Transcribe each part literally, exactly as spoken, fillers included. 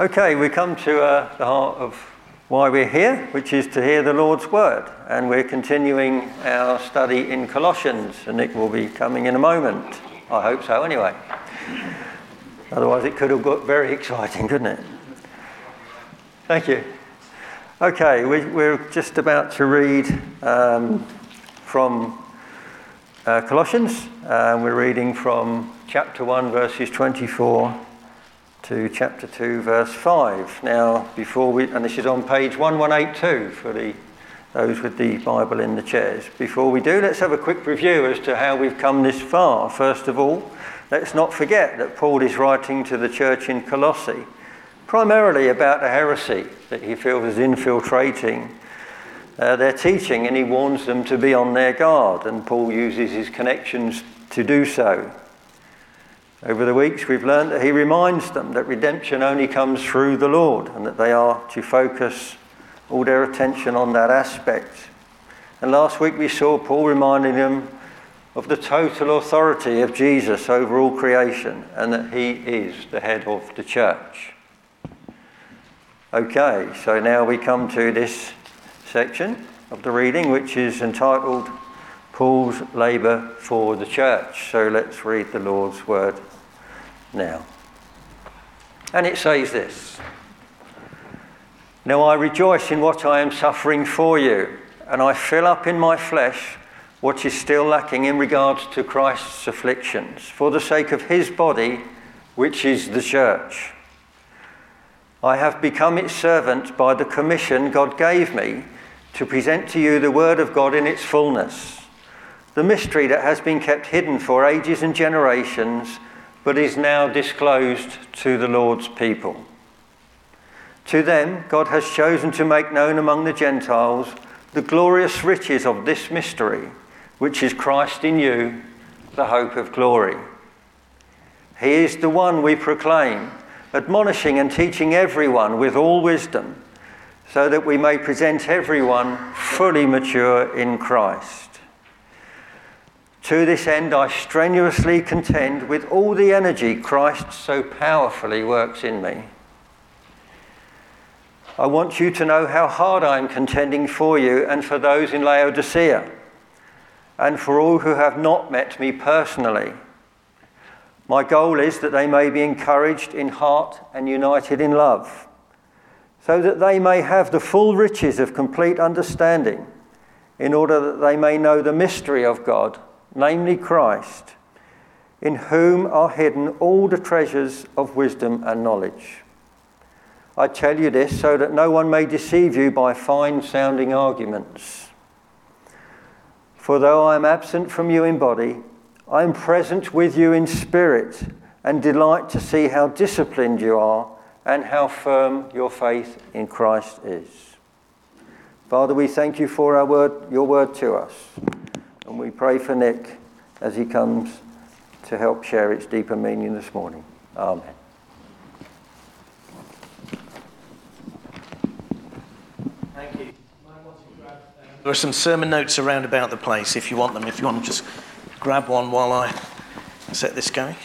Okay, we come to uh, the heart of why we're here, which is to hear the Lord's word. And we're continuing our study in Colossians, and it will be coming in a moment. I hope so, anyway. Otherwise, it could have got very exciting, couldn't it? Thank you. Okay, we, we're just about to read um, from uh, Colossians. Uh, we're reading from chapter one, verses twenty-four to chapter two, verse five. Now, before we, and this is on page eleven eighty-two for the those with the Bible in the chairs. Before we do, let's have a quick review as to how we've come this far. First of all, let's not forget that Paul is writing to the church in Colossae, primarily about a heresy that he feels is infiltrating uh, their teaching, and he warns them to be on their guard, and Paul uses his connections to do so. Over the weeks, we've learned that he reminds them that redemption only comes through the Lord and that they are to focus all their attention on that aspect. And last week, we saw Paul reminding them of the total authority of Jesus over all creation and that he is the head of the church. Okay, so now we come to this section of the reading, which is entitled Paul's Labour for the Church. So let's read the Lord's word now. And it says this: "Now I rejoice in what I am suffering for you, and I fill up in my flesh what is still lacking in regards to Christ's afflictions, for the sake of his body, which is the church. I have become its servant by the commission God gave me to present to you the word of God in its fullness, the mystery that has been kept hidden for ages and generations, but is now disclosed to the Lord's people. To them, God has chosen to make known among the Gentiles the glorious riches of this mystery, which is Christ in you, the hope of glory. He is the one we proclaim, admonishing and teaching everyone with all wisdom, so that we may present everyone fully mature in Christ. To this end, I strenuously contend with all the energy Christ so powerfully works in me. I want you to know how hard I am contending for you and for those in Laodicea, and for all who have not met me personally. My goal is that they may be encouraged in heart and united in love, so that they may have the full riches of complete understanding, in order that they may know the mystery of God, namely Christ, in whom are hidden all the treasures of wisdom and knowledge. I tell you this so that no one may deceive you by fine-sounding arguments. For though I am absent from you in body, I am present with you in spirit, and delight to see how disciplined you are and how firm your faith in Christ is. Father, we thank you for our word, your word to us. And we pray for Nick as he comes to help share its deeper meaning this morning. Amen. Thank you. There are some sermon notes around about the place if you want them. If you want to just grab one while I set this going.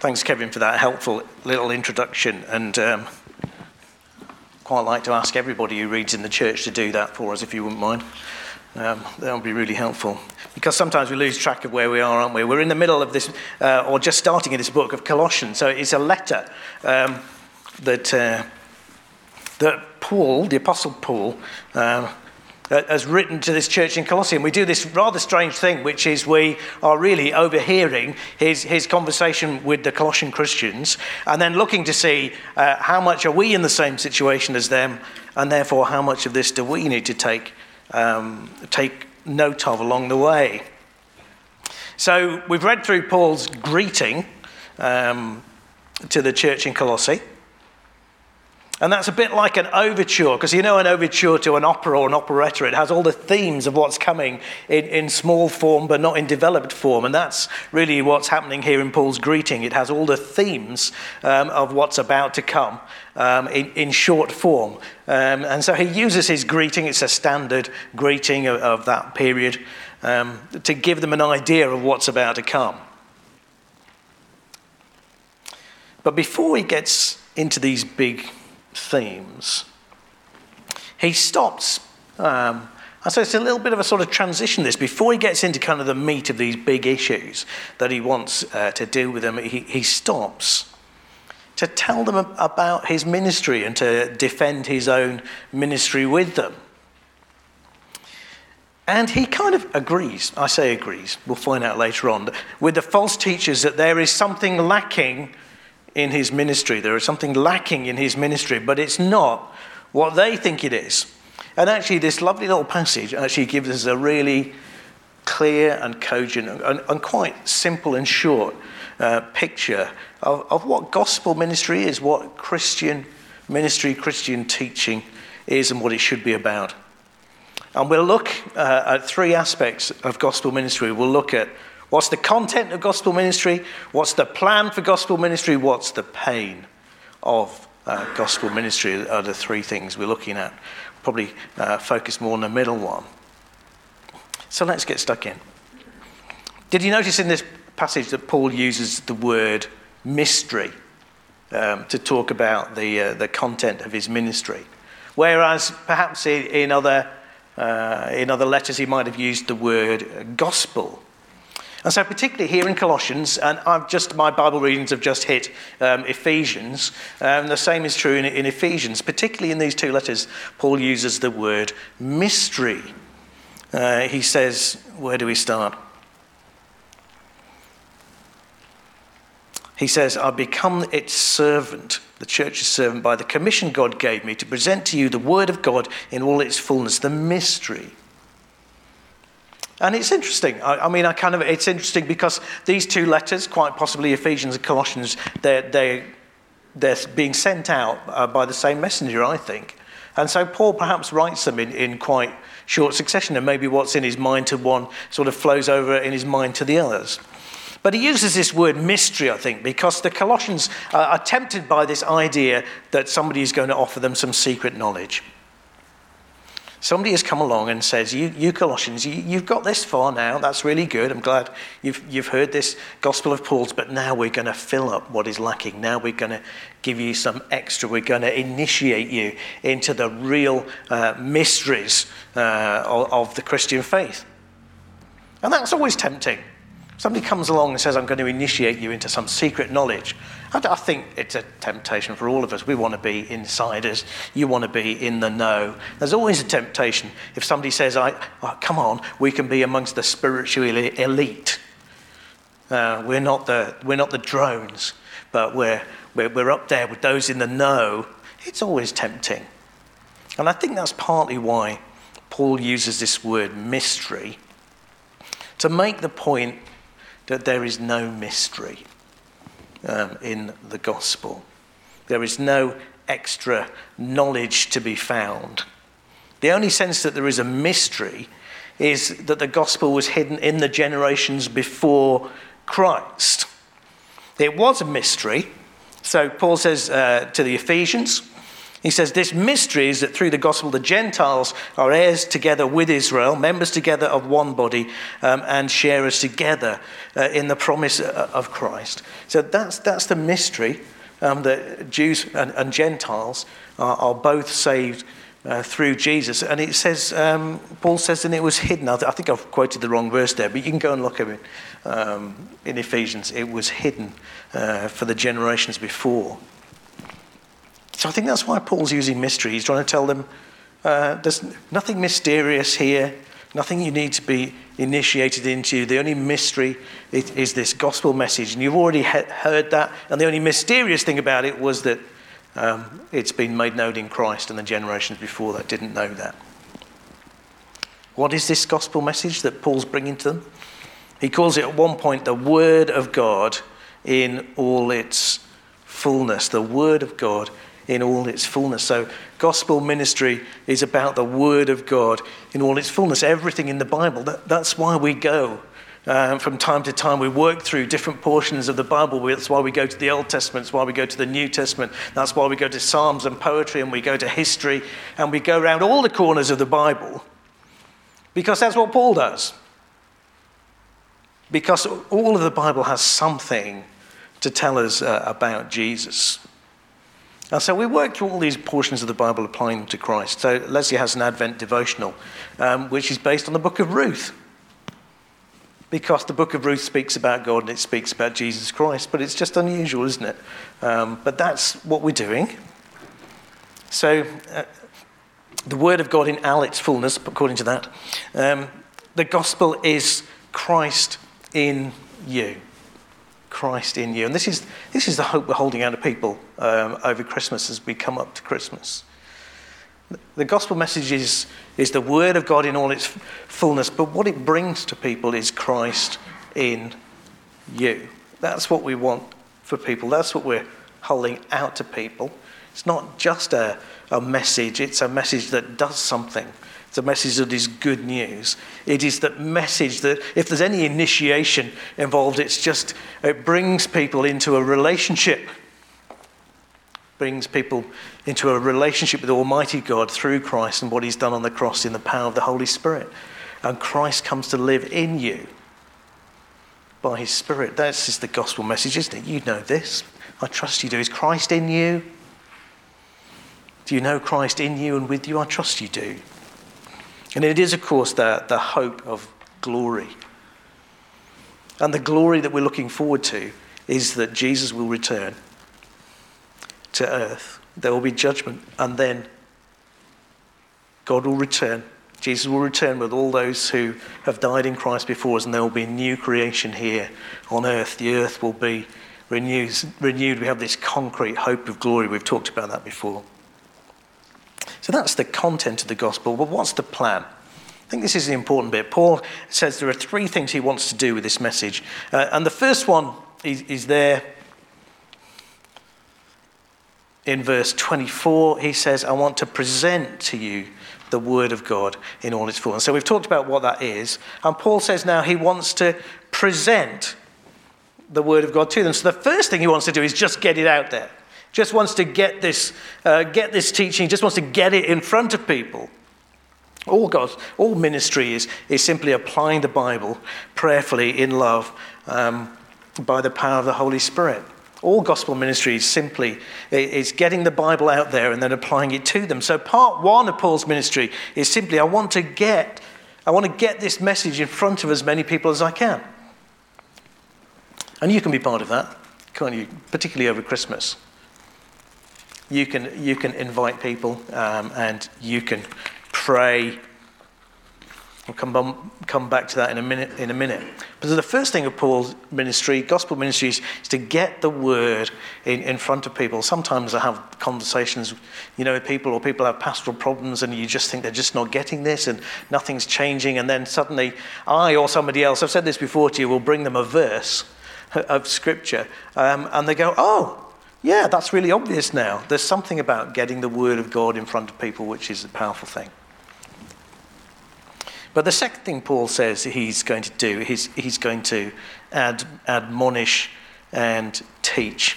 Thanks, Kevin, for that helpful little introduction. And um, quite like to ask everybody who reads in the church to do that for us, if you wouldn't mind. Um, that would be really helpful. Because sometimes we lose track of where we are, aren't we? We're in the middle of this, uh, or just starting in this book of Colossians. So it's a letter um, that uh, that Paul, the Apostle Paul, uh, has written to this church in Colossae. And we do this rather strange thing, which is we are really overhearing his his conversation with the Colossian Christians and then looking to see uh, how much are we in the same situation as them, and therefore how much of this do we need to take um, take note of along the way. So we've read through Paul's greeting um, to the church in Colossae. And that's a bit like an overture, because you know an overture to an opera or an operetta, it has all the themes of what's coming in, in small form but not in developed form. And that's really what's happening here in Paul's greeting. It has all the themes um, of what's about to come um, in, in short form. Um, and so he uses his greeting, it's a standard greeting of, of that period, um, to give them an idea of what's about to come. But before he gets into these big themes, he stops. Um, and so it's a little bit of a sort of transition, this. Before he gets into kind of the meat of these big issues that he wants uh, to deal with them, he, he stops to tell them about his ministry and to defend his own ministry with them. And he kind of agrees, I say agrees, we'll find out later on, with the false teachers that there is something lacking in his ministry. There is something lacking in his ministry, but it's not what they think it is. And actually, this lovely little passage actually gives us a really clear and cogent and, and quite simple and short uh, picture of, of what gospel ministry is, what Christian ministry, Christian teaching is, and what it should be about. And we'll look uh, at three aspects of gospel ministry. We'll look at what's the content of gospel ministry? What's the plan for gospel ministry? What's the pain of uh, gospel ministry are the three things we're looking at. Probably uh, focus more on the middle one. So let's get stuck in. Did you notice in this passage that Paul uses the word mystery um, to talk about the uh, the content of his ministry? Whereas perhaps in other uh, in other letters he might have used the word gospel. And so particularly here in Colossians, and I've just my Bible readings have just hit um, Ephesians, and the same is true in, in Ephesians. Particularly in these two letters, Paul uses the word mystery. Uh, he says, where do we start? He says, I've become its servant, the church's servant, by the commission God gave me to present to you the word of God in all its fullness, the mystery. And it's interesting. I, I mean, I kind of it's interesting because these two letters, quite possibly Ephesians and Colossians, they're, they're, they're being sent out uh, by the same messenger, I think. And so Paul perhaps writes them in, in quite short succession, and maybe what's in his mind to one sort of flows over in his mind to the others. But he uses this word mystery, I think, because the Colossians uh, are tempted by this idea that somebody is going to offer them some secret knowledge. Somebody has come along and says, you, you Colossians, you, you've got this far now. That's really good. I'm glad you've you've heard this gospel of Paul's, but now we're going to fill up what is lacking. Now we're going to give you some extra. We're going to initiate you into the real uh, mysteries uh, of, of the Christian faith. And that's always tempting. Somebody comes along and says, I'm going to initiate you into some secret knowledge. I think it's a temptation for all of us. We want to be insiders. You want to be in the know. There's always a temptation. If somebody says, "I, oh, come on, we can be amongst the spiritual elite. Uh, we're not the we're not the drones, but we're, we're, we're up there with those in the know." It's always tempting. And I think that's partly why Paul uses this word mystery to make the point that there is no mystery um, in the gospel. There is no extra knowledge to be found. The only sense that there is a mystery is that the gospel was hidden in the generations before Christ. It was a mystery. So Paul says uh, to the Ephesians, he says, this mystery is that through the gospel, the Gentiles are heirs together with Israel, members together of one body, um, and sharers together uh, in the promise of Christ. So that's that's the mystery, um, that Jews and, and Gentiles are, are both saved uh, through Jesus. And it says, um, Paul says, and it was hidden. I, th- I think I've quoted the wrong verse there, but you can go and look at it um, in Ephesians. It was hidden uh, for the generations before. So I think that's why Paul's using mystery. He's trying to tell them uh, there's nothing mysterious here, nothing you need to be initiated into. The only mystery is, is this gospel message. And you've already he- heard that. And the only mysterious thing about it was that um, it's been made known in Christ, and the generations before that didn't know that. What is this gospel message that Paul's bringing to them? He calls it at one point the Word of God in all its fullness. The Word of God in all its fullness. So gospel ministry is about the word of God in all its fullness, everything in the Bible. That, that's why we go um, from time to time. We work through different portions of the Bible. That's why we go to the Old Testament. That's why we go to the New Testament. That's why we go to Psalms and poetry, and we go to history, and we go around all the corners of the Bible, because that's what Paul does. Because all of the Bible has something to tell us uh, about Jesus. And so we work through all these portions of the Bible, applying them to Christ. So Leslie has an Advent devotional, um, which is based on the book of Ruth. Because the book of Ruth speaks about God and it speaks about Jesus Christ. But it's just unusual, isn't it? Um, but that's what we're doing. So uh, the word of God in all its fullness, according to that. Um, the gospel is Christ in you. Christ in you. And this is this is the hope we're holding out to people um, over Christmas, as we come up to Christmas. The gospel message is, is the word of God in all its fullness, but what it brings to people is Christ in you. That's what we want for people. That's what we're holding out to people. It's not just a, a message. It's a message that does something. It's a message that is good news. It is that message that, if there's any initiation involved, it's just, it brings people into a relationship. Brings people into a relationship with Almighty God through Christ and what he's done on the cross in the power of the Holy Spirit. And Christ comes to live in you by his Spirit. That's just the gospel message, isn't it? You know this. I trust you do. Is Christ in you? Do you know Christ in you and with you? I trust you do. And it is, of course, the, the hope of glory. And the glory that we're looking forward to is that Jesus will return to earth. There will be judgment, and then God will return. Jesus will return with all those who have died in Christ before us, and there will be a new creation here on earth. The earth will be renewed. renewed. We have this concrete hope of glory. We've talked about that before. So that's the content of the gospel. But what's the plan? I think this is the important bit. Paul says there are three things he wants to do with this message. Uh, and the first one is, is there in verse twenty-four. He says, I want to present to you the word of God in all its fullness. So we've talked about what that is. And Paul says now he wants to present the word of God to them. So the first thing he wants to do is just get it out there. Just wants to get this, uh, get this teaching. Just wants to get it in front of people. All God, all ministry is is simply applying the Bible prayerfully in love um, by the power of the Holy Spirit. All gospel ministry is simply is getting the Bible out there and then applying it to them. So part one of Paul's ministry is simply, I want to get, I want to get this message in front of as many people as I can. And you can be part of that, can't you? Particularly over Christmas. You can you can invite people um, and you can pray. We'll come bum, come back to that in a minute. In a minute, but the first thing of Paul's ministry, gospel ministry, is to get the word in, in front of people. Sometimes I have conversations, you know, with people, or people have pastoral problems, and you just think they're just not getting this, and nothing's changing. And then suddenly, I or somebody else, I've said this before to you, will bring them a verse of scripture, um, and they go, oh. Yeah, that's really obvious now. There's something about getting the word of God in front of people which is a powerful thing. But the second thing Paul says he's going to do is he's going to ad, admonish and teach.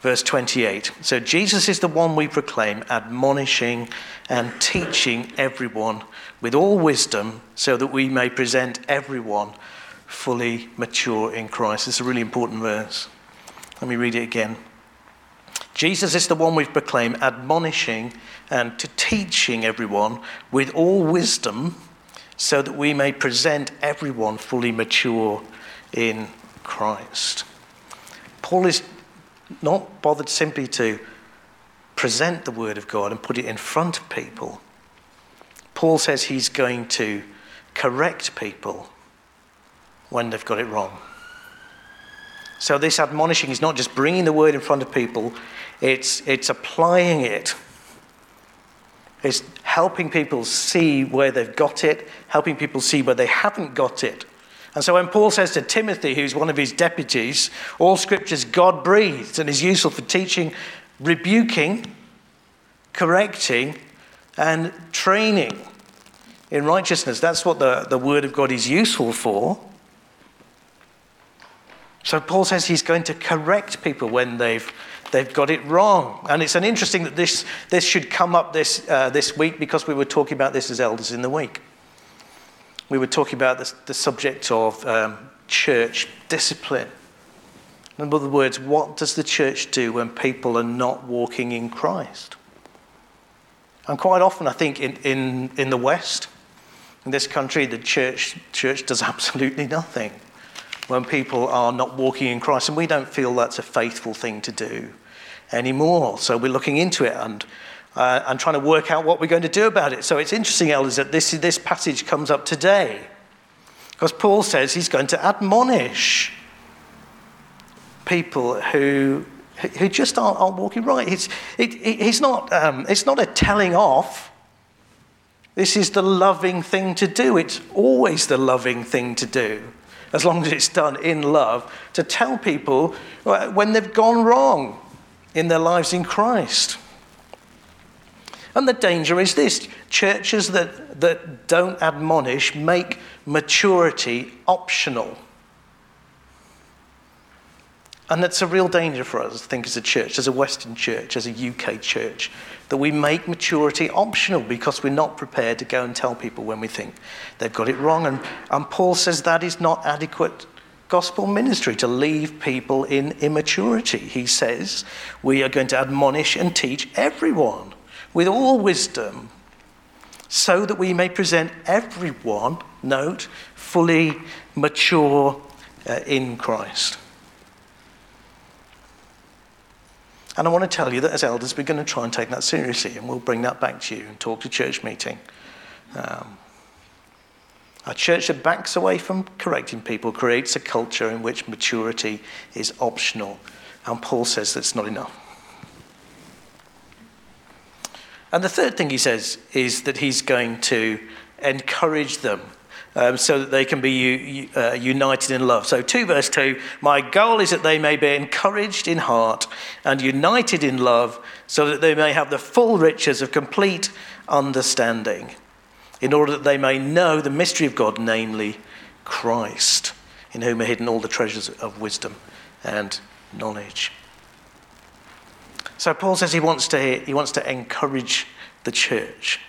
Verse twenty-eight. So Jesus is the one we proclaim, admonishing and teaching everyone with all wisdom, so that we may present everyone fully mature in Christ. It's a really important verse. Let me read it again. Jesus is the one we've proclaimed, admonishing and to teaching everyone with all wisdom, so that we may present everyone fully mature in Christ. Paul is not bothered simply to present the word of God and put it in front of people. Paul says he's going to correct people when they've got it wrong. So this admonishing is not just bringing the word in front of people, it's it's applying it. It's helping people see where they've got it, helping people see where they haven't got it, And so when Paul says to Timothy, who's one of his deputies, all Scripture is God-breathed and is useful for teaching, rebuking, correcting, and training in righteousness. That's what the, the Word of God is useful for. So Paul says he's going to correct people when they've they've got it wrong. And it's an interesting that this this should come up this uh, this week, because we were talking about this as elders in the week. We were talking about this, the subject of um, church discipline. In other words, what does the church do when people are not walking in Christ? And quite often, I think, in, in, in the West, in this country, the church church does absolutely nothing when people are not walking in Christ. And we don't feel that's a faithful thing to do anymore. So we're looking into it and uh, and trying to work out what we're going to do about it. So it's interesting, elders, that this, this passage comes up today. Because Paul says he's going to admonish people who... who just aren't, aren't walking right. It's, it, it, it's, not, um, it's not a telling off. This is the loving thing to do. It's always the loving thing to do, as long as it's done in love, to tell people when they've gone wrong in their lives in Christ. And the danger is this. Churches that, that don't admonish make maturity optional. And that's a real danger for us, I think, as a church, as a Western church, as a U K church, that we make maturity optional because we're not prepared to go and tell people when we think they've got it wrong. And, and Paul says that is not adequate gospel ministry, to leave people in immaturity. He says we are going to admonish and teach everyone with all wisdom, so that we may present everyone, note, fully mature uh, in Christ. And I want to tell you that as elders, we're going to try and take that seriously, and we'll bring that back to you and talk to church meeting. Um, a church that backs away from correcting people creates a culture in which maturity is optional. And Paul says that's not enough. And the third thing he says is that he's going to encourage them um, so that they can be u- uh, united in love. So two verse two, my goal is that they may be encouraged in heart and united in love, so that they may have the full riches of complete understanding, in order that they may know the mystery of God, namely Christ, in whom are hidden all the treasures of wisdom and knowledge. So Paul says he wants to he wants to encourage the church.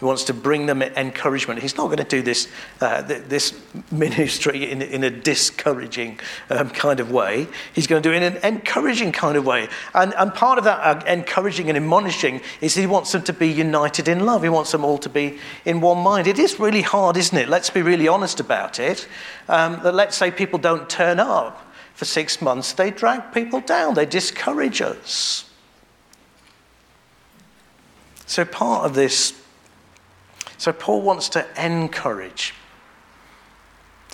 He wants to bring them encouragement. He's not going to do this uh, th- this ministry in, in a discouraging um, kind of way. He's going to do it in an encouraging kind of way. And, and part of that uh, encouraging and admonishing is he wants them to be united in love. He wants them all to be in one mind. It is really hard, isn't it? Let's be really honest about it. Um, let's say people don't turn up for six months. They drag people down. They discourage us. So part of this, so Paul wants to encourage.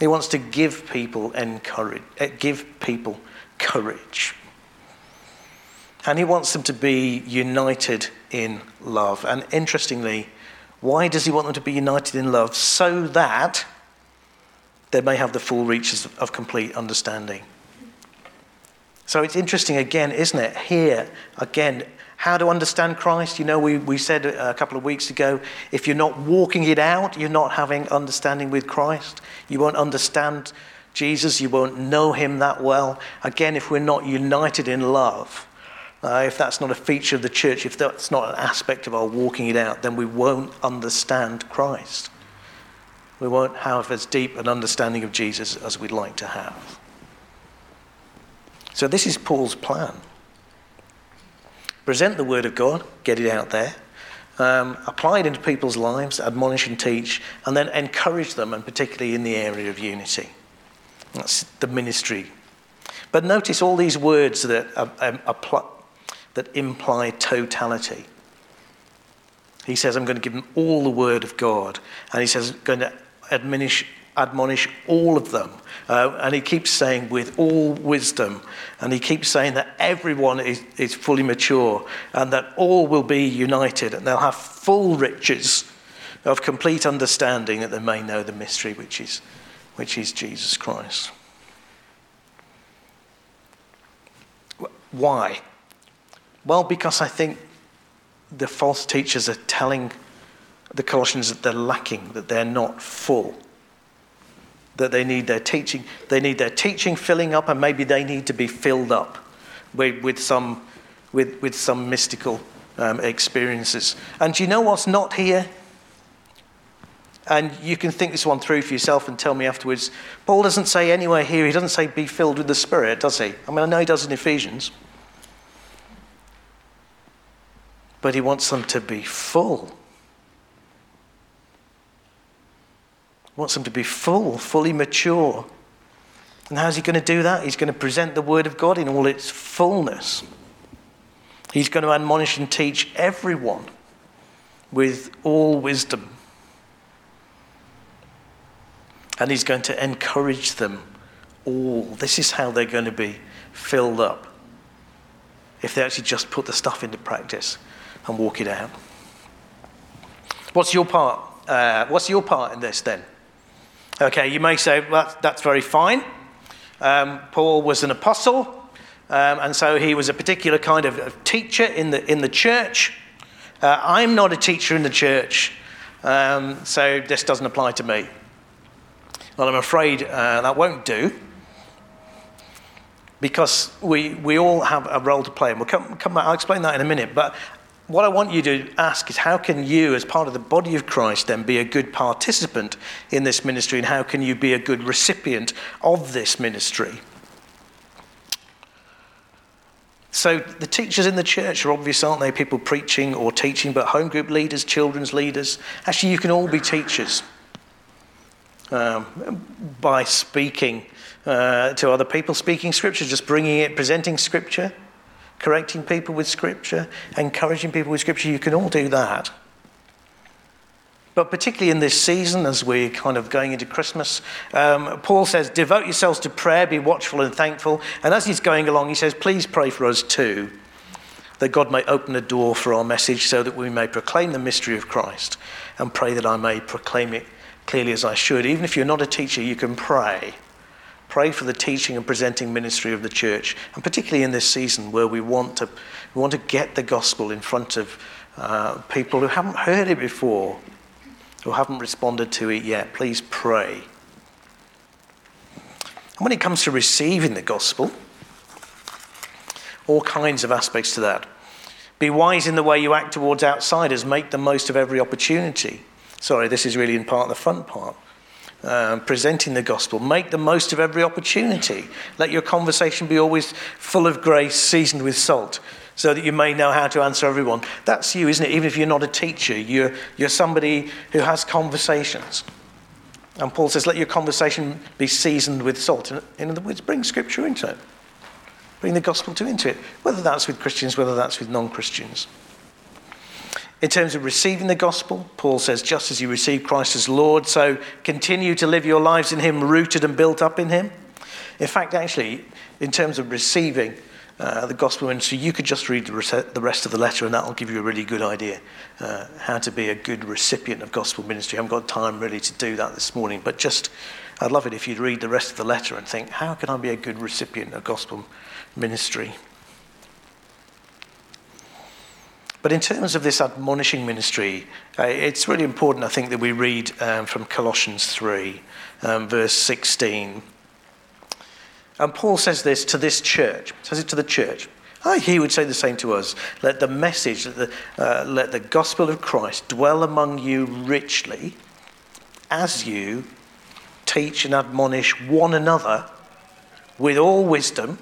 He wants to give people encourage, give people courage. And he wants them to be united in love. And interestingly, why does he want them to be united in love? So that they may have the full reaches of complete understanding. So it's interesting again, isn't it? Here, again, how to understand Christ. You know, we, we said a couple of weeks ago, if you're not walking it out, you're not having understanding with Christ. You won't understand Jesus. You won't know him that well. Again, if we're not united in love, uh, if that's not a feature of the church, if that's not an aspect of our walking it out, then we won't understand Christ. We won't have as deep an understanding of Jesus as we'd like to have. So this is Paul's plan. Present the word of God, get it out there, um, apply it into people's lives, admonish and teach, and then encourage them, and particularly in the area of unity. That's the ministry. But notice all these words that, uh, um, apply, that imply totality. He says, I'm going to give them all the word of God. And he says, I'm going to admonish, admonish all of them. Uh, and he keeps saying with all wisdom, and he keeps saying that everyone is, is fully mature, and that all will be united, and they'll have full riches of complete understanding, that they may know the mystery which is which is Jesus Christ. Why? Well, because I think the false teachers are telling the Colossians that they're lacking, that they're not full, that they need their teaching. They need their teaching filling up, and maybe they need to be filled up with, with some with with some mystical um, experiences. And do you know what's not here? And you can think this one through for yourself and tell me afterwards. Paul doesn't say anywhere here, he doesn't say be filled with the Spirit, does he? I mean, I know he does in Ephesians. But he wants them to be full. He wants them to be full, fully mature. And how's he going to do that? He's going to present the Word of God in all its fullness. He's going to admonish and teach everyone with all wisdom. And he's going to encourage them all. This is how they're going to be filled up, if they actually just put the stuff into practice and walk it out. What's your part? Uh, what's your part in this then? Okay, you may say, well, that's, that's very fine. Um, Paul was an apostle, um, and so he was a particular kind of, of teacher in the in the church. Uh, I'm not a teacher in the church, um, so this doesn't apply to me. Well, I'm afraid uh, that won't do, because we we all have a role to play. And we'll come, come I'll explain that in a minute. But what I want you to ask is, how can you, as part of the body of Christ, then be a good participant in this ministry, and how can you be a good recipient of this ministry? So the teachers in the church are obvious, aren't they? People preaching or teaching, but home group leaders, children's leaders. Actually, you can all be teachers. Um, by speaking uh, to other people, speaking scripture, just bringing it, presenting scripture, correcting people with scripture, encouraging people with scripture. You can all do that. But particularly in this season, as we're kind of going into Christmas, um, Paul says, devote yourselves to prayer, be watchful and thankful. And as he's going along, he says, please pray for us too, that God may open a door for our message so that we may proclaim the mystery of Christ, and pray that I may proclaim it clearly as I should. Even if you're not a teacher, you can pray. Pray for the teaching and presenting ministry of the church, and particularly in this season where we want to we want to get the gospel in front of uh, people who haven't heard it before, who haven't responded to it yet. Please pray. And when it comes to receiving the gospel, all kinds of aspects to that. Be wise in the way you act towards outsiders. Make the most of every opportunity. Sorry, this is really in part the fun part. Um, presenting the gospel. Make the most of every opportunity. Let your conversation be always full of grace, seasoned with salt, so that you may know how to answer everyone. That's you, isn't it? Even if you're not a teacher, you're, you're somebody who has conversations. And Paul says, let your conversation be seasoned with salt. In, in other words, bring scripture into it. Bring the gospel to into it. Whether that's with Christians, whether that's with non-Christians. In terms of receiving the gospel, Paul says, just as you receive Christ as Lord, so continue to live your lives in him, rooted and built up in him. In fact, actually, in terms of receiving uh, the gospel ministry, you could just read the rest of the letter, and that will give you a really good idea uh, how to be a good recipient of gospel ministry. I haven't got time really to do that this morning, but just, I'd love it if you'd read the rest of the letter and think, how can I be a good recipient of gospel ministry? But in terms of this admonishing ministry, uh, it's really important, I think, that we read um, from Colossians three, um, verse sixteen. And Paul says this to this church, says it to the church. I, he would say the same to us. Let the message, let the, uh, let the gospel of Christ dwell among you richly as you teach and admonish one another with all wisdom,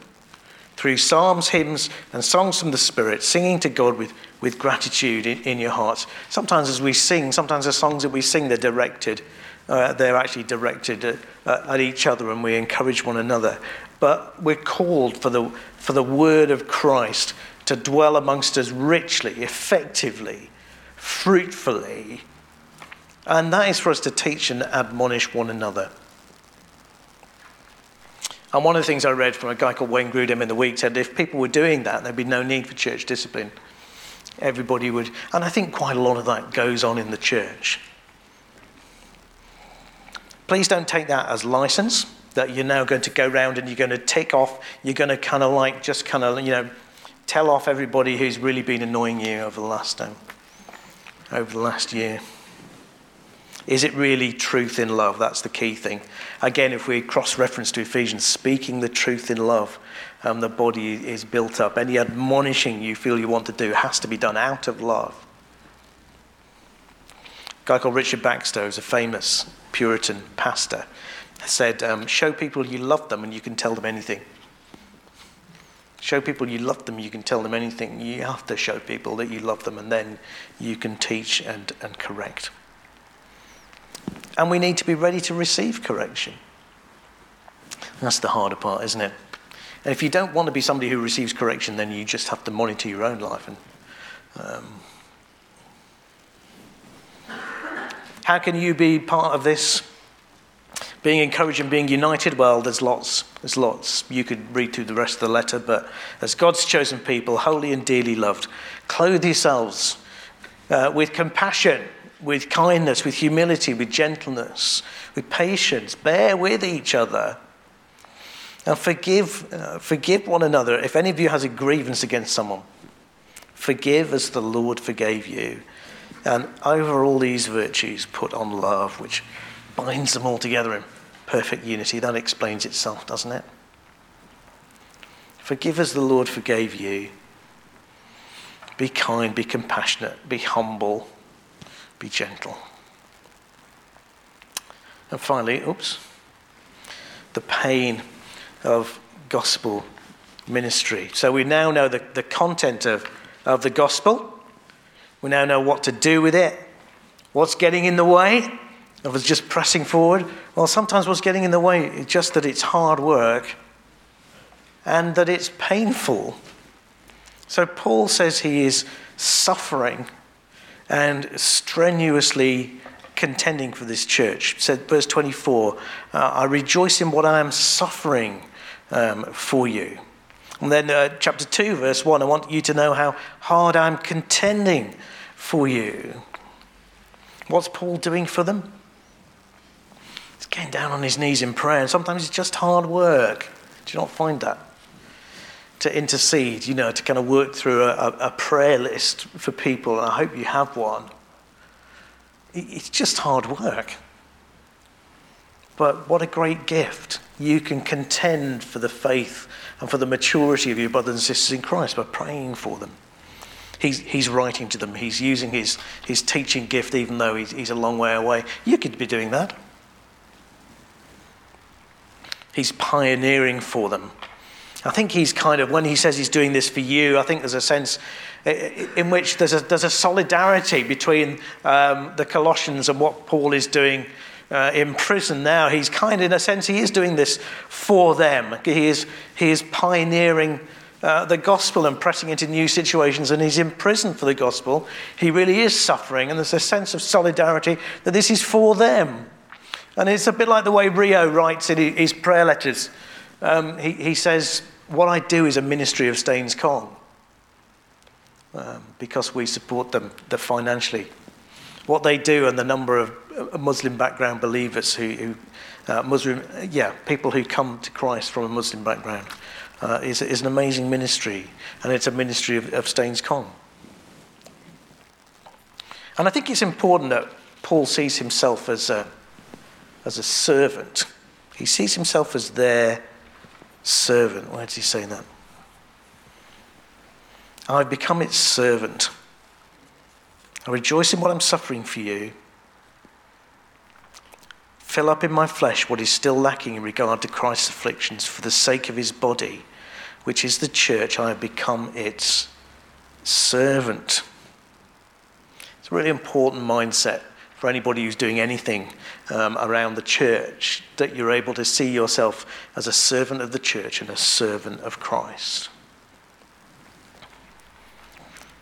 through psalms, hymns, and songs from the Spirit, singing to God with, with gratitude in, in your hearts. Sometimes as we sing, sometimes the songs that we sing, they're directed, uh, they're actually directed at, at each other, and we encourage one another. But we're called for the for the word of Christ to dwell amongst us richly, effectively, fruitfully. And that is for us to teach and admonish one another. And one of the things I read from a guy called Wayne Grudem in the week said, if people were doing that, there'd be no need for church discipline. Everybody would. And I think quite a lot of that goes on in the church. Please don't take that as license that you're now going to go round and you're going to take off. You're going to kind of like just kind of, you know, tell off everybody who's really been annoying you over the last um, over the last year. Is it really truth in love? That's the key thing. Again, if we cross-reference to Ephesians, speaking the truth in love, um, the body is built up. Any admonishing you feel you want to do has to be done out of love. A guy called Richard Baxter, who's a famous Puritan pastor, said, um, show people you love them and you can tell them anything. Show people you love them, you can tell them anything. You have to show people that you love them, and then you can teach and, and correct. And we need to be ready to receive correction. That's the harder part, isn't it? And if you don't want to be somebody who receives correction, then you just have to monitor your own life. And um, how can you be part of this? Being encouraged and being united? Well, there's lots. There's lots. You could read through the rest of the letter, but as God's chosen people, holy and dearly loved, clothe yourselves uh, with compassion, with kindness, with humility, with gentleness, with patience. Bear with each other. And forgive, uh, forgive one another. If any of you has a grievance against someone, forgive as the Lord forgave you. And over all these virtues, put on love, which binds them all together in perfect unity. That explains itself, doesn't it? Forgive as the Lord forgave you. Be kind, be compassionate, be humble. Be gentle. And finally, oops, the pain of gospel ministry. So we now know the, the content of, of the gospel. We now know what to do with it. What's getting in the way of us just pressing forward? Well, sometimes what's getting in the way is just that it's hard work and that it's painful. So Paul says he is suffering and strenuously contending for this church. It said, verse twenty-four, uh, I rejoice in what I am suffering um, for you. And then uh, chapter two, verse one, I want you to know how hard I'm contending for you. What's Paul doing for them? He's getting down on his knees in prayer. And sometimes it's just hard work. Do you not find that? To intercede, you know, to kind of work through a, a prayer list for people, and I hope you have one. It's just hard work. But what a great gift. You can contend for the faith and for the maturity of your brothers and sisters in Christ by praying for them. He's, he's writing to them. He's using his, his teaching gift, even though he's, he's a long way away. You could be doing that. He's pioneering for them. I think he's kind of, when he says he's doing this for you, I think there's a sense in which there's a, there's a solidarity between um, the Colossians and what Paul is doing uh, in prison now. He's kind of, in a sense, he is doing this for them. He is, he is pioneering uh, the gospel and pressing into new situations, and he's in prison for the gospel. He really is suffering, and there's a sense of solidarity that this is for them. And it's a bit like the way Rio writes in his prayer letters. Um, he, he says, what I do is a ministry of Staines Kong um, because we support them the financially. What they do and the number of Muslim background believers who, who uh, Muslim, yeah, people who come to Christ from a Muslim background uh, is, is an amazing ministry, and it's a ministry of, of Staines Kong. And I think it's important that Paul sees himself as a, as a servant. He sees himself as their servant. Why does he say that? I've become its servant. I rejoice in what I'm suffering for you. Fill up in my flesh what is still lacking in regard to Christ's afflictions for the sake of his body, which is the church. I have become its servant. It's a really important mindset for anybody who's doing anything um, around the church, that you're able to see yourself as a servant of the church and a servant of Christ.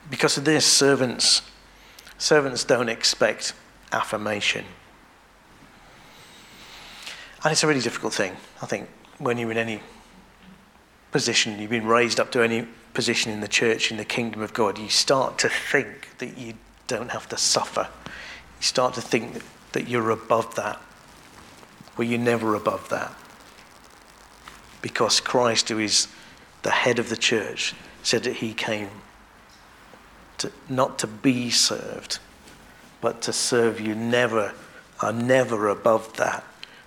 Because of this, servants, servants don't expect affirmation. And it's a really difficult thing, I think, when you're in any position, you've been raised up to any position in the church, in the kingdom of God, you start to think that you don't have to suffer. You start to think that you're above that. Were you never above that? Because Christ, who is the head of the church, said that he came to, not to be served, but to serve you. Never are never above that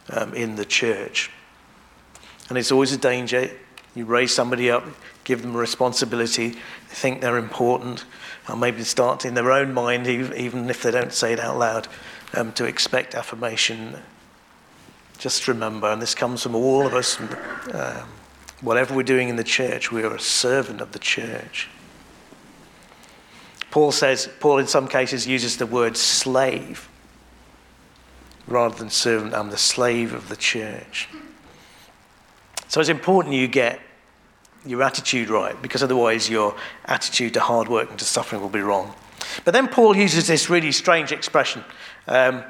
um, in the church. And it's always a danger. You raise somebody up, give them responsibility, they think they're important, and maybe start in their own mind, even if they don't say it out loud, um, to expect affirmation. Just remember, and this comes from all of us, um, whatever we're doing in the church, we are a servant of the church. Paul says, Paul in some cases uses the word slave rather than servant. I'm the slave of the church. So it's important you get your attitude right, because otherwise your attitude to hard work and to suffering will be wrong. But then Paul uses this really strange expression um,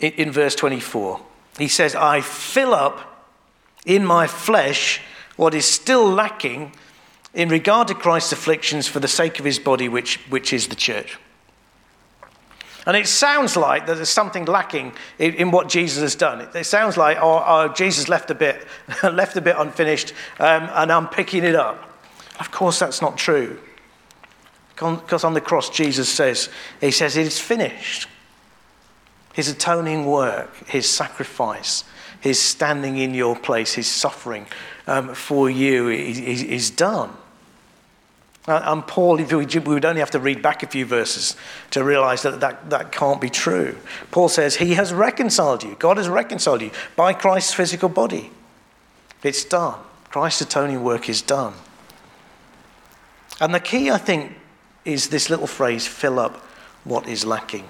in, in verse twenty-four. He says, I fill up in my flesh what is still lacking in regard to Christ's afflictions for the sake of his body, which, which is the church. And it sounds like that there's something lacking in, in what Jesus has done. It, it sounds like, oh, oh, Jesus left a bit, left a bit unfinished, um, and I'm picking it up. Of course, that's not true. Because on the cross, Jesus says, he says, it is finished. His atoning work, his sacrifice, his standing in your place, his suffering um, for you is, is done. And Paul, if we would only have to read back a few verses to realize that, that that can't be true. Paul says, he has reconciled you. God has reconciled you by Christ's physical body. It's done. Christ's atoning work is done. And the key, I think, is this little phrase, fill up what is lacking,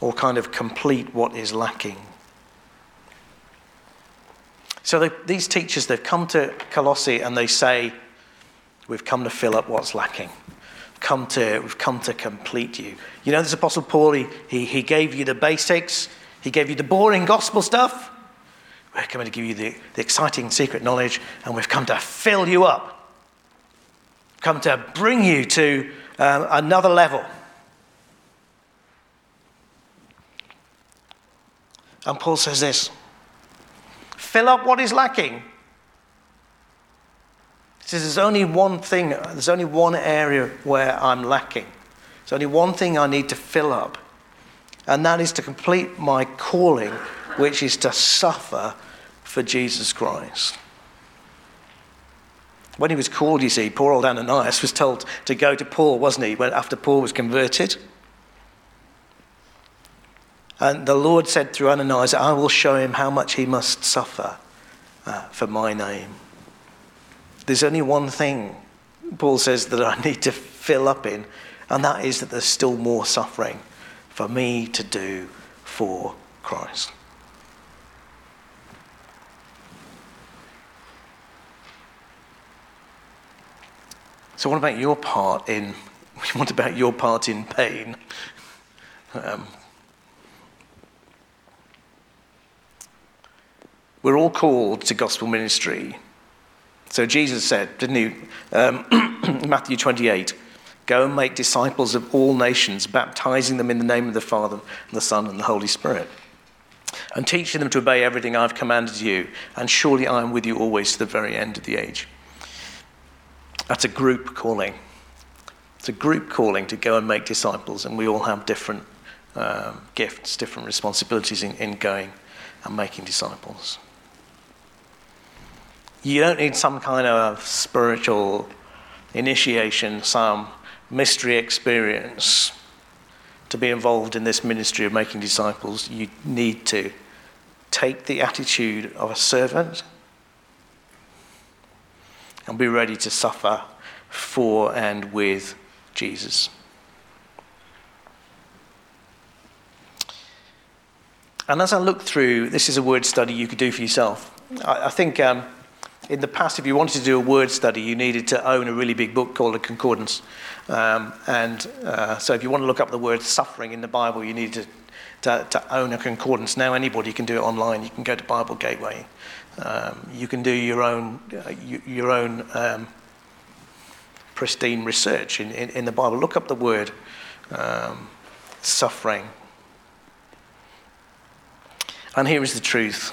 or kind of complete what is lacking. So they, these teachers, they've come to Colossae and they say, we've come to fill up what's lacking. Come to, we've come to complete you. You know, this Apostle Paul, he, he, he gave you the basics. He gave you the boring gospel stuff. We're coming to give you the, the exciting secret knowledge, and we've come to fill you up. Come to bring you to um, another level. And Paul says this, fill up what is lacking. He says, there's only one thing, there's only one area where I'm lacking. There's only one thing I need to fill up. And that is to complete my calling, which is to suffer for Jesus Christ. When he was called, you see, poor old Ananias was told to go to Paul, wasn't he? When, after Paul was converted. And the Lord said through Ananias, I will show him how much he must suffer uh, for my name. There's only one thing, Paul says, that I need to fill up in, and that is that there's still more suffering for me to do for Christ. So what about your part in, what about your part in pain? Um, we're all called to gospel ministry. So Jesus said, didn't he, um, Matthew twenty-eight, go and make disciples of all nations, baptizing them in the name of the Father, and the Son, and the Holy Spirit, and teaching them to obey everything I've commanded you, and surely I am with you always to the very end of the age. That's a group calling. It's a group calling to go and make disciples, and we all have different um, gifts, different responsibilities in, in going and making disciples. You don't need some kind of spiritual initiation, some mystery experience to be involved in this ministry of making disciples. You need to take the attitude of a servant and be ready to suffer for and with Jesus. And as I look through, this is a word study you could do for yourself. I, I think... Um, In the past, if you wanted to do a word study, you needed to own a really big book called a concordance. Um, and uh, so if you want to look up the word suffering in the Bible, you need to, to, to own a concordance. Now anybody can do it online. You can go to Bible Gateway. Um, you can do your own uh, your own um, pristine research in, in, in the Bible. Look up the word um, suffering. And here is the truth.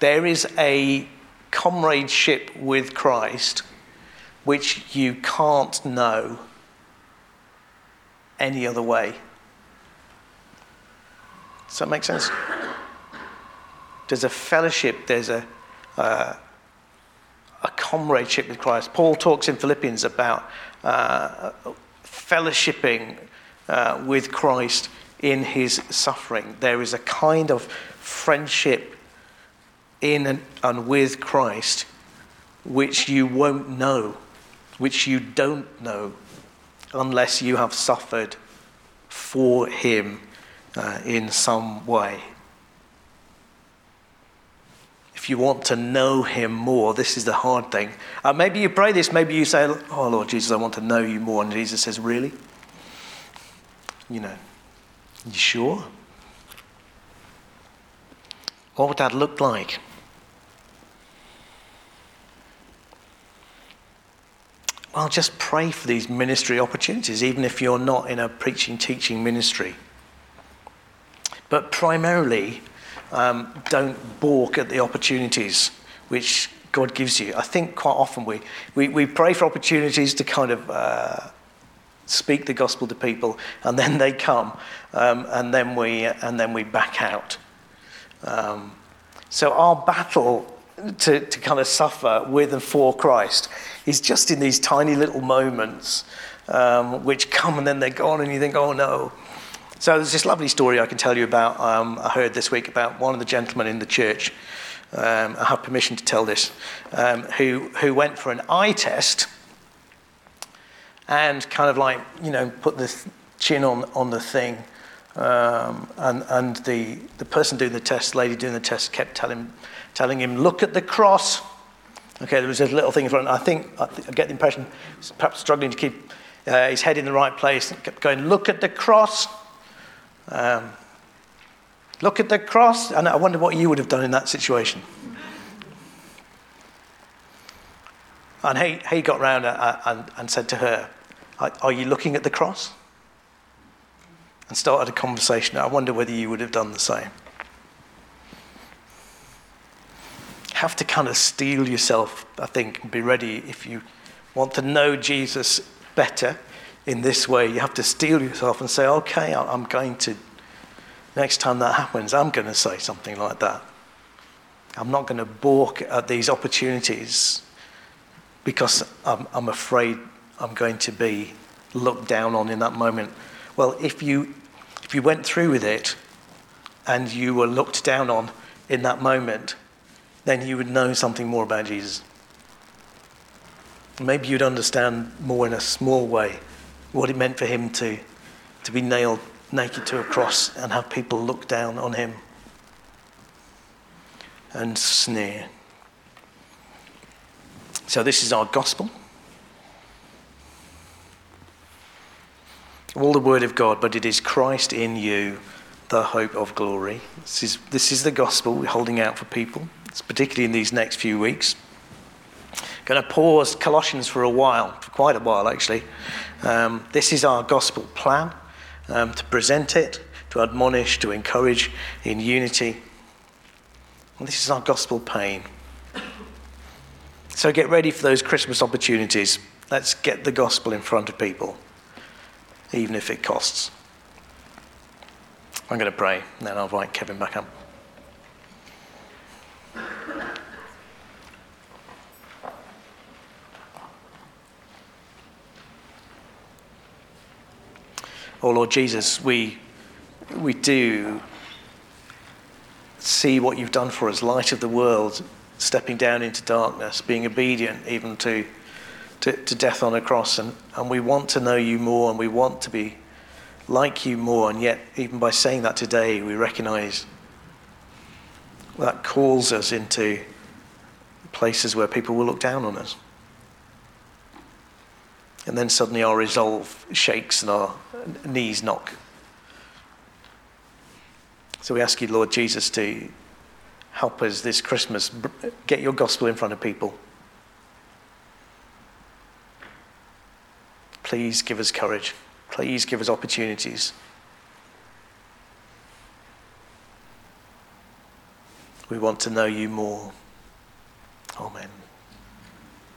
There is a comradeship with Christ which you can't know any other way. Does that make sense? There's a fellowship, there's a uh, a comradeship with Christ. Paul talks in Philippians about uh, fellowshipping uh, with Christ in his suffering. There is a kind of friendship in and, and with Christ which you won't know, which you don't know, unless you have suffered for him uh, in some way. If you want to know him more, this is the hard thing. Uh, maybe you pray this, maybe you say, oh Lord Jesus, I want to know you more. And Jesus says, really? You know, you sure? What would that look like? Well, just pray for these ministry opportunities, even if you're not in a preaching, teaching ministry. But primarily, um, don't balk at the opportunities which God gives you. I think quite often we, we, we pray for opportunities to kind of uh, speak the gospel to people, and then they come, um, and then we and then we back out. Um, so our battle to, to kind of suffer with and for Christ is just in these tiny little moments um, which come and then they're gone and you think, oh no. So there's this lovely story I can tell you about. Um, I heard this week about one of the gentlemen in the church, um, I have permission to tell this, um, who, who went for an eye test and kind of like, you know, put the th- chin on, on the thing. Um, and and the, the person doing the test, lady doing the test, kept telling telling him, look at the cross. Okay, there was this little thing in front. I think I, th- I get the impression, perhaps struggling to keep uh, his head in the right place, kept going, look at the cross. Um, look at the cross. And I wonder what you would have done in that situation. And he, he got round and, and, and said to her, are you looking at the cross? And started a conversation. I wonder whether you would have done the same. Have to kind of steel yourself, I think, and be ready. If you want to know Jesus better in this way, you have to steel yourself and say, okay, I'm going to, next time that happens, I'm going to say something like that. I'm not going to balk at these opportunities because I'm, I'm afraid I'm going to be looked down on in that moment. Well, if you if you went through with it and you were looked down on in that moment, then you would know something more about Jesus. Maybe you'd understand more in a small way what it meant for him to, to be nailed naked to a cross and have people look down on him and sneer. So this is our gospel. All the word of God, but it is Christ in you, the hope of glory. This is this is the gospel we're holding out for people. It's particularly in these next few weeks. Going to pause Colossians for a while, for quite a while actually. Um, this is our gospel plan, um, to present it, to admonish, to encourage in unity. And this is our gospel pain. So get ready for those Christmas opportunities. Let's get the gospel in front of people, even if it costs. I'm going to pray, and then I'll invite Kevin back up. Oh Lord Jesus, we we do see what you've done for us, light of the world, stepping down into darkness, being obedient even to To, to death on a cross, and, and we want to know you more, and we want to be like you more, and yet even by saying that today we recognise that calls us into places where people will look down on us, and then suddenly our resolve shakes and our knees knock. So we ask you, Lord Jesus, to help us this Christmas get your gospel in front of people. Please give us courage. Please give us opportunities. We want to know you more. Amen.